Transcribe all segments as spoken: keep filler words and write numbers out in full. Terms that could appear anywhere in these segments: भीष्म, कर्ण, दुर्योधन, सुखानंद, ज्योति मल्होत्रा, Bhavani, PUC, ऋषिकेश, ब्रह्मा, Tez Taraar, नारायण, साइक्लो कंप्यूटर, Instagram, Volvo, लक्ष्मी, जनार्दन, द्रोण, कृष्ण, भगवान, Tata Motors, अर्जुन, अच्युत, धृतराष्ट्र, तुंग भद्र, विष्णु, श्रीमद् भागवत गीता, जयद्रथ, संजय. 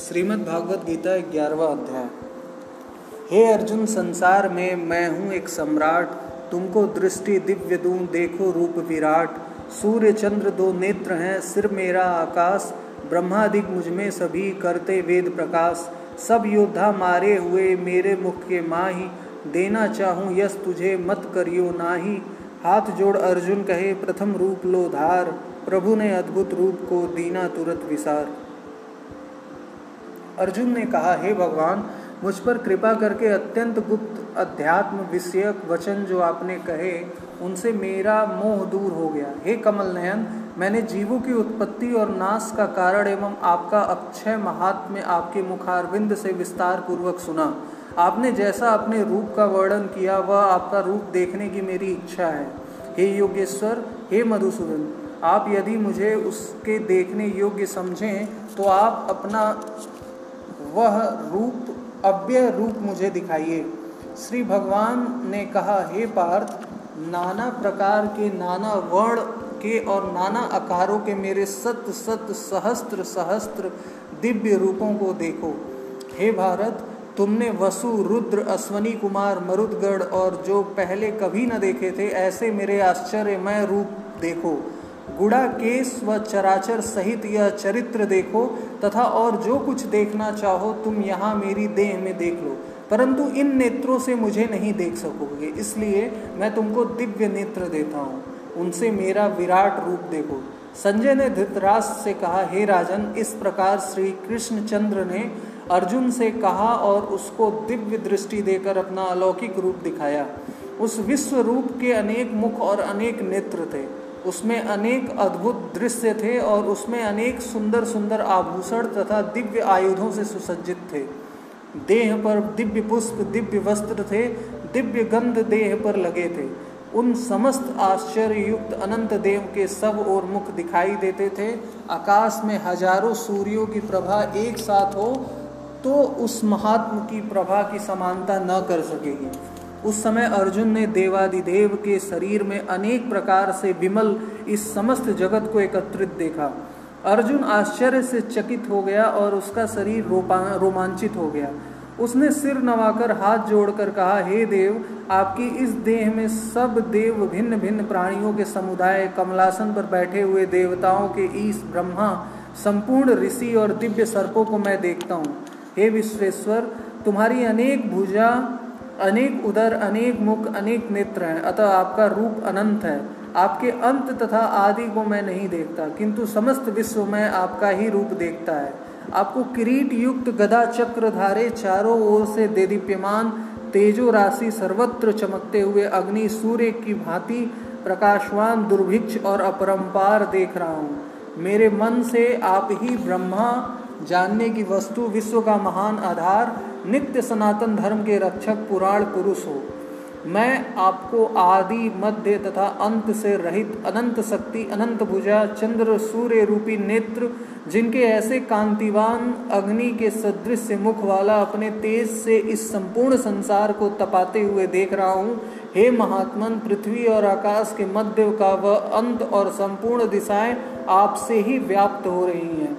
श्रीमद् भागवत गीता ग्यारहवां अध्याय। हे अर्जुन, संसार में मैं हूँ एक सम्राट। तुमको दृष्टि दिव्य दूं, देखो रूप विराट। सूर्य चंद्र दो नेत्र हैं, सिर मेरा आकाश। ब्रह्मादिक मुझ में सभी, करते वेद प्रकाश। सब योद्धा मारे हुए मेरे मुख के माही। देना चाहूँ यस तुझे मत करियो नाही। हाथ जोड़ अर्जुन कहे प्रथम रूप लो धार। प्रभु ने अद्भुत रूप को दीना तुरंत विसार। अर्जुन ने कहा, हे भगवान, मुझ पर कृपा करके अत्यंत गुप्त अध्यात्म विषयक वचन जो आपने कहे उनसे मेरा मोह दूर हो गया। हे कमल नयन, मैंने जीवों की उत्पत्ति और नाश का कारण एवं आपका अक्षय महात्म्य आपके मुखारविंद से विस्तार पूर्वक सुना। आपने जैसा अपने रूप का वर्णन किया वह आपका रूप देखने की मेरी इच्छा है। हे योगेश्वर, हे मधुसूदन, आप यदि मुझे उसके देखने योग्य समझें तो आप अपना वह रूप अव्यय रूप मुझे दिखाइए। श्री भगवान ने कहा, हे पार्थ, नाना प्रकार के, नाना वर्ण के और नाना आकारों के मेरे सत सत सहस्त्र सहस्त्र दिव्य रूपों को देखो। हे भारत, तुमने वसु, रुद्र, अश्वनी कुमार, मरुदगढ़ और जो पहले कभी न देखे थे ऐसे मेरे आश्चर्यमय रूप देखो। गुड़ा केश व चराचर सहित यह चरित्र देखो तथा और जो कुछ देखना चाहो तुम यहाँ मेरी देह में देख लो, परंतु इन नेत्रों से मुझे नहीं देख सकोगे, इसलिए मैं तुमको दिव्य नेत्र देता हूँ, उनसे मेरा विराट रूप देखो। संजय ने धृतराष्ट्र से कहा, हे राजन, इस प्रकार श्री कृष्ण चंद्र ने अर्जुन से कहा और उसको दिव्य दृष्टि देकर अपना अलौकिक रूप दिखाया। उस विश्व रूप के अनेक मुख और अनेक नेत्र थे, उसमें अनेक अद्भुत दृश्य थे और उसमें अनेक सुंदर सुंदर आभूषण तथा दिव्य आयुधों से सुसज्जित थे। देह पर दिव्य पुष्प, दिव्य वस्त्र थे, दिव्य गंध देह पर लगे थे। उन समस्त आश्चर्य युक्त अनंत देव के सब और मुख दिखाई देते थे। आकाश में हजारों सूर्यों की प्रभा एक साथ हो तो उस महात्म की प्रभा की समानता न कर सकेगी। उस समय अर्जुन ने देवादिदेव के शरीर में अनेक प्रकार से विमल इस समस्त जगत को एकत्रित देखा। अर्जुन आश्चर्य से चकित हो गया और उसका शरीर रोमांचित हो गया। उसने सिर नवाकर हाथ जोड़कर कहा, हे देव, आपकी इस देह में सब देव, भिन्न भिन्न प्राणियों के समुदाय, कमलासन पर बैठे हुए देवताओं के ईश, ब्रह्मा, संपूर्ण ऋषि और दिव्य सर्पों को मैं देखता हूँ। हे विश्वेश्वर, तुम्हारी अनेक भुजा, अनेक उदर, अनेक मुख, अनेक नेत्र हैं, अतः आपका रूप अनंत है। आपके अंत तथा आदि को मैं नहीं देखता, किंतु समस्त विश्व में आपका ही रूप देखता है। आपको किरीट युक्त, गदा चक्रधारे, चारों ओर से देदीप्यमान तेजो राशि, सर्वत्र चमकते हुए अग्नि, सूर्य की भांति प्रकाशवान, दुर्भिक्ष और अपरंपार देख रहा हूँ। मेरे मन से आप ही ब्रह्मा, जानने की वस्तु, विश्व का महान आधार, नित्य सनातन धर्म के रक्षक, पुराण पुरुष हो। मैं आपको आदि, मध्य तथा अंत से रहित, अनंत शक्ति, अनंत भुजा, चंद्र, सूर्य रूपी नेत्र, जिनके ऐसे कांतिवान, अग्नि के सदृश मुख वाला, अपने तेज से इस संपूर्ण संसार को तपाते हुए देख रहा हूँ। हे महात्मन, पृथ्वी और आकाश के मध्य का वह अंत और संपूर्ण दिशाएं आपसे ही व्याप्त हो रही हैं।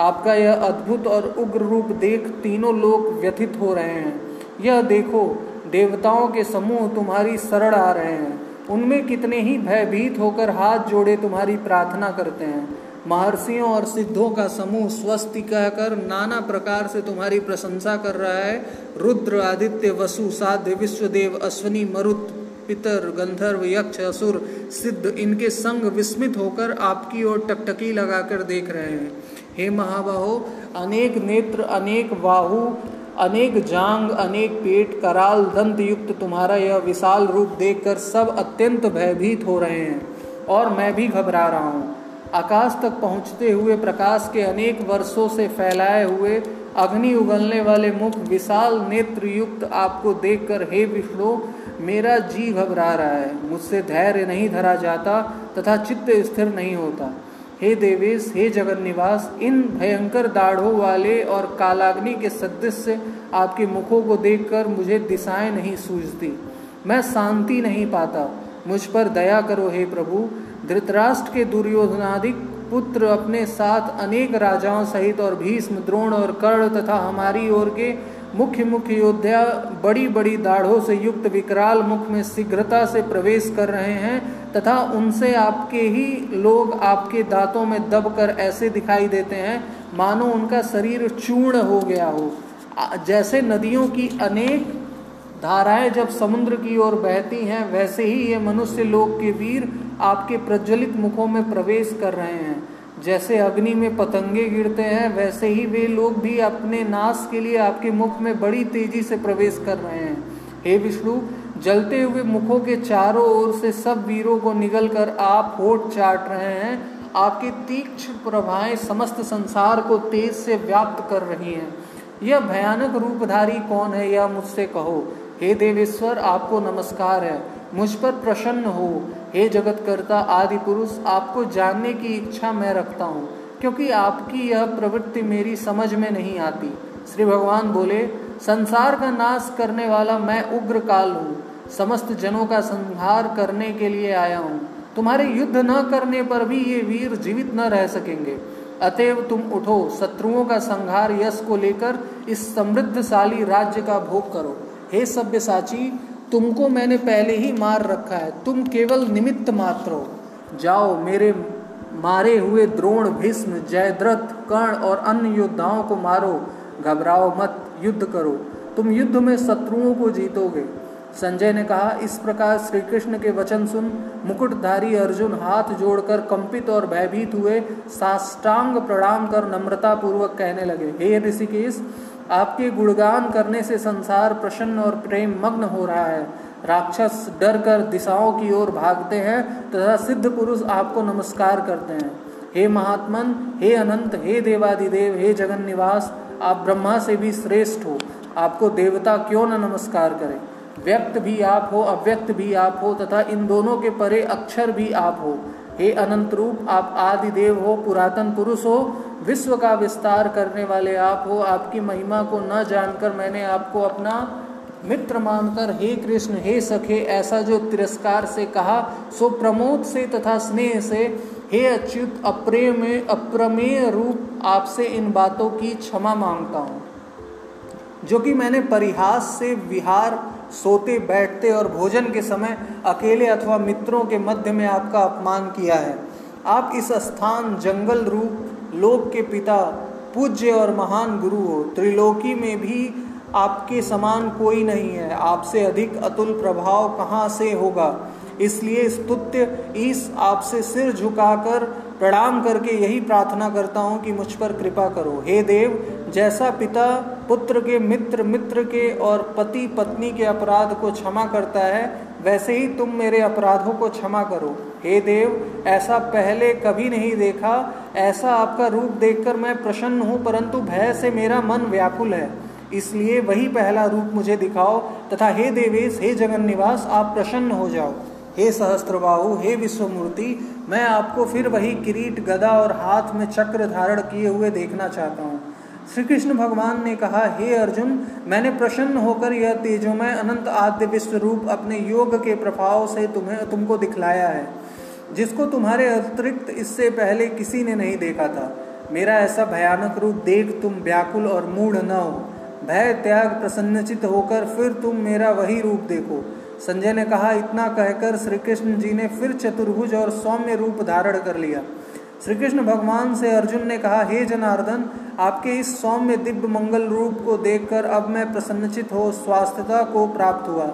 आपका यह अद्भुत और उग्र रूप देख तीनों लोक व्यथित हो रहे हैं। यह देखो, देवताओं के समूह तुम्हारी शरण आ रहे हैं, उनमें कितने ही भयभीत होकर हाथ जोड़े तुम्हारी प्रार्थना करते हैं। महर्षियों और सिद्धों का समूह स्वस्ति कहकर नाना प्रकार से तुम्हारी प्रशंसा कर रहा है। रुद्र, आदित्य, वसु, साध्य, विश्वदेव, अश्वनी, मरुत, पितर, गंधर्व, यक्ष, असुर, सिद्ध, इनके संग विस्मित होकर आपकी ओर टकटकी लगाकर देख रहे हैं। हे महाबाहो, अनेक नेत्र, अनेक बाहु, अनेक जांग, अनेक पेट, कराल, दंत युक्त तुम्हारा यह विशाल रूप देखकर सब अत्यंत भयभीत हो रहे हैं और मैं भी घबरा रहा हूँ। आकाश तक पहुँचते हुए प्रकाश के अनेक वर्षों से फैलाए हुए अग्नि उगलने वाले मुख, विशाल नेत्र युक्त आपको देखकर हे विष्णु, मेरा जी घबरा रहा है, मुझसे धैर्य नहीं धरा जाता तथा चित्त स्थिर नहीं होता। हे देवेश, हे जगन्निवास, इन भयंकर दाढ़ों वाले और कालाग्नि के सदृश्य आपके मुखों को देखकर मुझे दिशाएं नहीं सूझती, मैं शांति नहीं पाता, मुझ पर दया करो। हे प्रभु, धृतराष्ट्र के दुर्योधनादिक पुत्र अपने साथ अनेक राजाओं सहित और भीष्म, द्रोण और कर्ण तथा हमारी ओर के मुख्य मुख्य योद्धा बड़ी बड़ी दाढ़ों से युक्त विकराल मुख में शीघ्रता से प्रवेश कर रहे हैं तथा उनसे आपके ही लोग आपके दांतों में दबकर ऐसे दिखाई देते हैं मानो उनका शरीर चूर्ण हो गया हो। जैसे नदियों की अनेक धाराएं जब समुद्र की ओर बहती हैं, वैसे ही ये मनुष्य लोक के वीर आपके प्रज्वलित मुखों में प्रवेश कर रहे हैं। जैसे अग्नि में पतंगे गिरते हैं, वैसे ही वे लोग भी अपने नाश के लिए आपके मुख में बड़ी तेजी से प्रवेश कर रहे हैं। हे विष्णु, जलते हुए मुखों के चारों ओर से सब वीरों को निगलकर आप होठ चाट रहे हैं। आपकी तीक्ष्ण प्रभाएं समस्त संसार को तेज से व्याप्त कर रही हैं। यह भयानक रूपधारी कौन है, यह मुझसे कहो। हे देवेश्वर, आपको नमस्कार है, मुझ पर प्रसन्न हो। हे जगतकर्ता आदि पुरुष, आपको जानने की इच्छा मैं रखता हूँ, क्योंकि आपकी यह प्रवृत्ति मेरी समझ में नहीं आती। श्री भगवान बोले, संसार का नाश करने वाला मैं उग्र काल हूँ, समस्त जनों का संहार करने के लिए आया हूँ। तुम्हारे युद्ध न करने पर भी ये वीर जीवित न रह सकेंगे। अतएव तुम उठो, शत्रुओं का संहार यश को लेकर इस समृद्धशाली राज्य का भोग करो। हे सभ्यसाची, तुमको मैंने पहले ही मार रखा है, तुम केवल निमित्त मात्र हो। जाओ, मेरे मारे हुए द्रोण, भीष्म, जयद्रथ, कर्ण और अन्य योद्धाओं को मारो। घबराओ मत, युद्ध करो, तुम युद्ध में शत्रुओं को जीतोगे। संजय ने कहा, इस प्रकार श्री कृष्ण के वचन सुन मुकुटधारी अर्जुन हाथ जोड़कर कंपित और भयभीत हुए साष्टांग प्रणाम कर नम्रता पूर्वक कहने लगे, हे ऋषिकेश, आपके गुणगान करने से संसार प्रसन्न और प्रेम मग्न हो रहा है। राक्षस डर कर दिशाओं की ओर भागते हैं तथा सिद्ध पुरुष आपको नमस्कार करते हैं। हे महात्मन, हे अनंत, हे देवादिदेव, हे जगन निवास, आप ब्रह्मा से भी श्रेष्ठ हो, आपको देवता क्यों न नमस्कार करें। व्यक्त भी आप हो, अव्यक्त भी आप हो तथा इन दोनों के परे अक्षर भी आप हो। हे अनंत रूप, आप आदिदेव हो, पुरातन पुरुष हो, विश्व का विस्तार करने वाले आप हो। आपकी महिमा को न जानकर मैंने आपको अपना मित्र मानकर हे कृष्ण, हे सखे, ऐसा जो तिरस्कार से कहा, सो प्रमोद से तथा स्नेह से, हे अच्युत, अप्रेमे अप्रमेय रूप, आपसे इन बातों की क्षमा मांगता हूँ जो कि मैंने परिहास से विहार, सोते बैठते और भोजन के समय अकेले अथवा मित्रों के मध्य में आपका अपमान किया है। आप इस स्थान जंगल रूप लोक के पिता, पूज्य और महान गुरु हो। त्रिलोकी में भी आपके समान कोई नहीं है। आपसे अधिक अतुल प्रभाव कहाँ से होगा। इसलिए स्तुत्य इस आपसे सिर झुकाकर प्रणाम करके यही प्रार्थना करता हूँ कि मुझ पर कृपा करो। हे देव, जैसा पिता पुत्र के, मित्र मित्र के और पति पत्नी के अपराध को क्षमा करता है, वैसे ही तुम मेरे अपराधों को क्षमा करो। हे देव, ऐसा पहले कभी नहीं देखा। ऐसा आपका रूप देखकर मैं प्रसन्न हूँ, परंतु भय से मेरा मन व्याकुल है, इसलिए वही पहला रूप मुझे दिखाओ तथा हे देवेश, हे जगन निवास, आप प्रसन्न हो जाओ। हे सहस्त्रबाहु, हे विश्वमूर्ति, मैं आपको फिर वही किरीट, गदा और हाथ में चक्र धारण किए हुए देखना चाहता हूँ। श्री कृष्ण भगवान ने कहा, हे अर्जुन, मैंने प्रसन्न होकर यह तेजोमय अनंत आद्य विश्व रूप अपने योग के प्रभाव से तुम्हें तुमको दिखलाया है, जिसको तुम्हारे अतिरिक्त इससे पहले किसी ने नहीं देखा था। मेरा ऐसा भयानक रूप देख तुम व्याकुल और मूढ़ न हो। भय त्याग प्रसन्नचित होकर फिर तुम मेरा वही रूप देखो। संजय ने कहा, इतना कहकर श्री कृष्ण जी ने फिर चतुर्भुज और सौम्य रूप धारण कर लिया। श्री कृष्ण भगवान से अर्जुन ने कहा, हे जनार्दन, आपके इस सौम्य दिव्य मंगल रूप को देखकर अब मैं प्रसन्नचित हो स्वास्थ्यता को प्राप्त हुआ।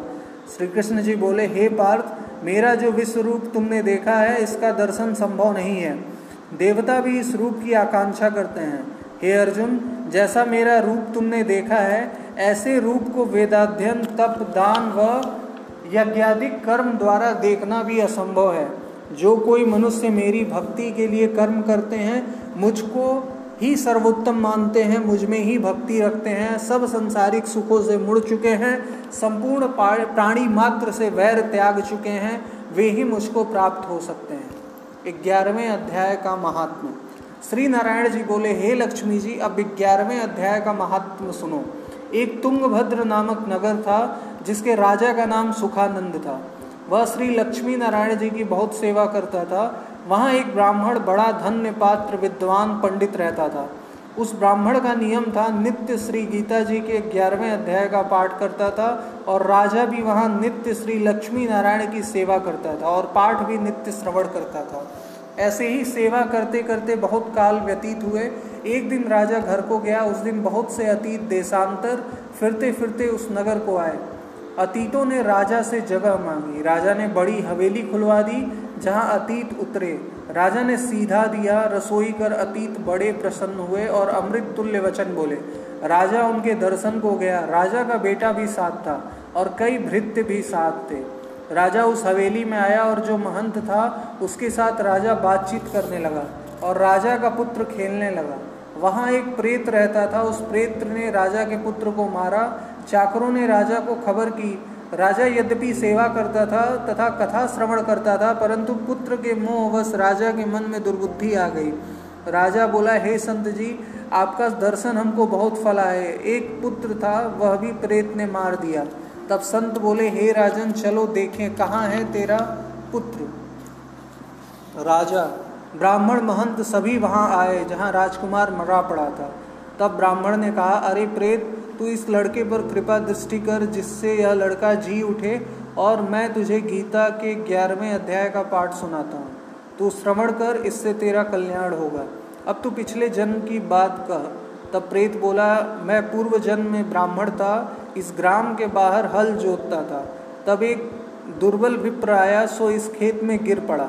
श्री कृष्ण जी बोले, हे पार्थ, मेरा जो विश्व रूप तुमने देखा है, इसका दर्शन संभव नहीं है। देवता भी इस रूप की आकांक्षा करते हैं। हे अर्जुन, जैसा मेरा रूप तुमने देखा है, ऐसे रूप को वेदाध्ययन, तप, दान व यज्ञादि कर्म द्वारा देखना भी असंभव है। जो कोई मनुष्य मेरी भक्ति के लिए कर्म करते हैं, मुझको ही सर्वोत्तम मानते हैं, मुझ में ही भक्ति रखते हैं, सब संसारिक सुखों से मुड़ चुके हैं, संपूर्ण प्राणी मात्र से वैर त्याग चुके हैं, वे ही मुझको प्राप्त हो सकते हैं। ग्यारहवें अध्याय का महात्म्य। श्री नारायण जी बोले, हे लक्ष्मी जी, अब ग्यारहवें अध्याय का महात्म्य सुनो। एक तुंग भद्र नामक नगर था, जिसके राजा का नाम सुखानंद था। वह श्री लक्ष्मी नारायण जी की बहुत सेवा करता था। वहाँ एक ब्राह्मण बड़ा धन्य पात्र विद्वान पंडित रहता था। उस ब्राह्मण का नियम था नित्य श्री गीता जी के ग्यारहवें अध्याय का पाठ करता था और राजा भी वहाँ नित्य श्री लक्ष्मी नारायण की सेवा करता था और पाठ भी नित्य श्रवण करता था। ऐसे ही सेवा करते करते बहुत काल व्यतीत हुए। एक दिन राजा घर को गया। उस दिन बहुत से अतीत देशांतर फिरते फिरते उस नगर को आए। अतीतों ने राजा से जगह मांगी। राजा ने बड़ी हवेली खुलवा दी जहां अतीत उतरे। राजा ने सीधा दिया रसोई कर। अतीत बड़े प्रसन्न हुए और अमृत तुल्य वचन बोले। राजा उनके दर्शन को गया। राजा का बेटा भी साथ था और कई भृत्य भी साथ थे। राजा उस हवेली में आया और जो महंत था उसके साथ राजा बातचीत करने लगा और राजा का पुत्र खेलने लगा। वहाँ एक प्रेत रहता था। उस प्रेत ने राजा के पुत्र को मारा। चाकरों ने राजा को खबर की। राजा यद्यपि सेवा करता था तथा कथा श्रवण करता था, परंतु पुत्र के मोहवश राजा के मन में दुर्बुद्धि आ गई। राजा बोला, हे संत जी, आपका दर्शन हमको बहुत फला है। एक पुत्र था, वह भी प्रेत ने मार दिया। तब संत बोले, हे राजन, चलो देखें कहाँ है तेरा पुत्र। राजा, ब्राह्मण, महंत सभी वहाँ आए जहाँ राजकुमार मरा पड़ा था। तब ब्राह्मण ने कहा, अरे प्रेत, तू इस लड़के पर कृपा दृष्टि कर जिससे यह लड़का जी उठे और मैं तुझे गीता के ग्यारहवें अध्याय का पाठ सुनाता हूँ। तू श्रवण कर, इससे तेरा कल्याण होगा। अब तू पिछले जन्म की बात कह। तब प्रेत बोला, मैं पूर्व जन्म में ब्राह्मण था, इस ग्राम के बाहर हल जोतता था। तब एक दुर्बल विप्र आया, सो इस खेत में गिर पड़ा।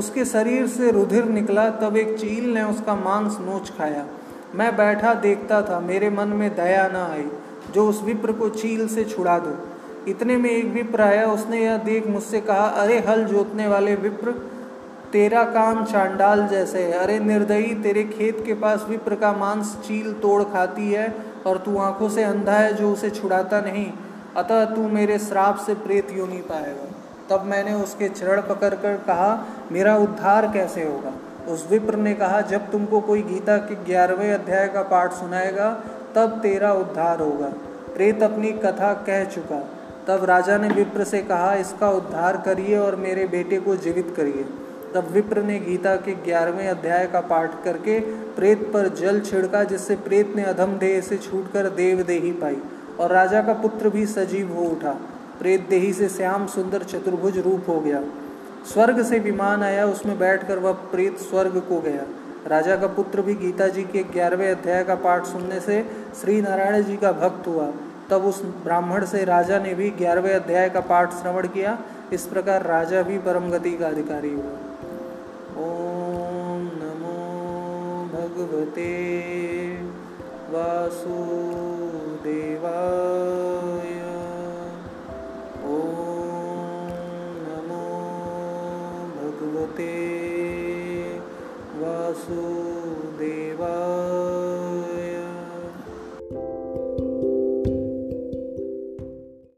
उसके शरीर से रुधिर निकला। तब एक चील ने उसका मांस नोच खाया। मैं बैठा देखता था, मेरे मन में दया न आई, जो उस विप्र को चील से छुड़ा दो। इतने में एक विप्र आया। उसने यह देख मुझसे कहा, अरे हल जोतने वाले विप्र, तेरा काम चांडाल जैसे है। अरे निर्दयी, तेरे खेत के पास विप्र का मांस चील तोड़ खाती है और तू आंखों से अंधा है जो उसे छुड़ाता नहीं। अतः तू मेरे श्राप से प्रेत योनि पाएगा। तब मैंने उसके चरण पकड़ कर कहा, मेरा उद्धार कैसे होगा। उस विप्र ने कहा, जब तुमको कोई गीता के ग्यारहवें अध्याय का पाठ सुनाएगा तब तेरा उद्धार होगा। प्रेत अपनी कथा कह चुका। तब राजा ने विप्र से कहा, इसका उद्धार करिए और मेरे बेटे को जीवित करिए। तब विप्र ने गीता के ग्यारहवें अध्याय का पाठ करके प्रेत पर जल छिड़का, जिससे प्रेत ने अधम देह से छूटकर देवदेही पाई और राजा का पुत्र भी सजीव हो उठा। प्रेत देही से श्याम सुंदर चतुर्भुज रूप हो गया। स्वर्ग से विमान आया, उसमें बैठकर वह प्रेत स्वर्ग को गया। राजा का पुत्र भी गीता जी के ग्यारहवें अध्याय का पाठ सुनने से श्री नारायण जी का भक्त हुआ। तब उस ब्राह्मण से राजा ने भी ग्यारहवें अध्याय का पाठ श्रवण किया। इस प्रकार राजा भी परम गति का अधिकारी हुआ। ओम नमो भगवते वासुदेवाय। ओम नमो भगवते वासु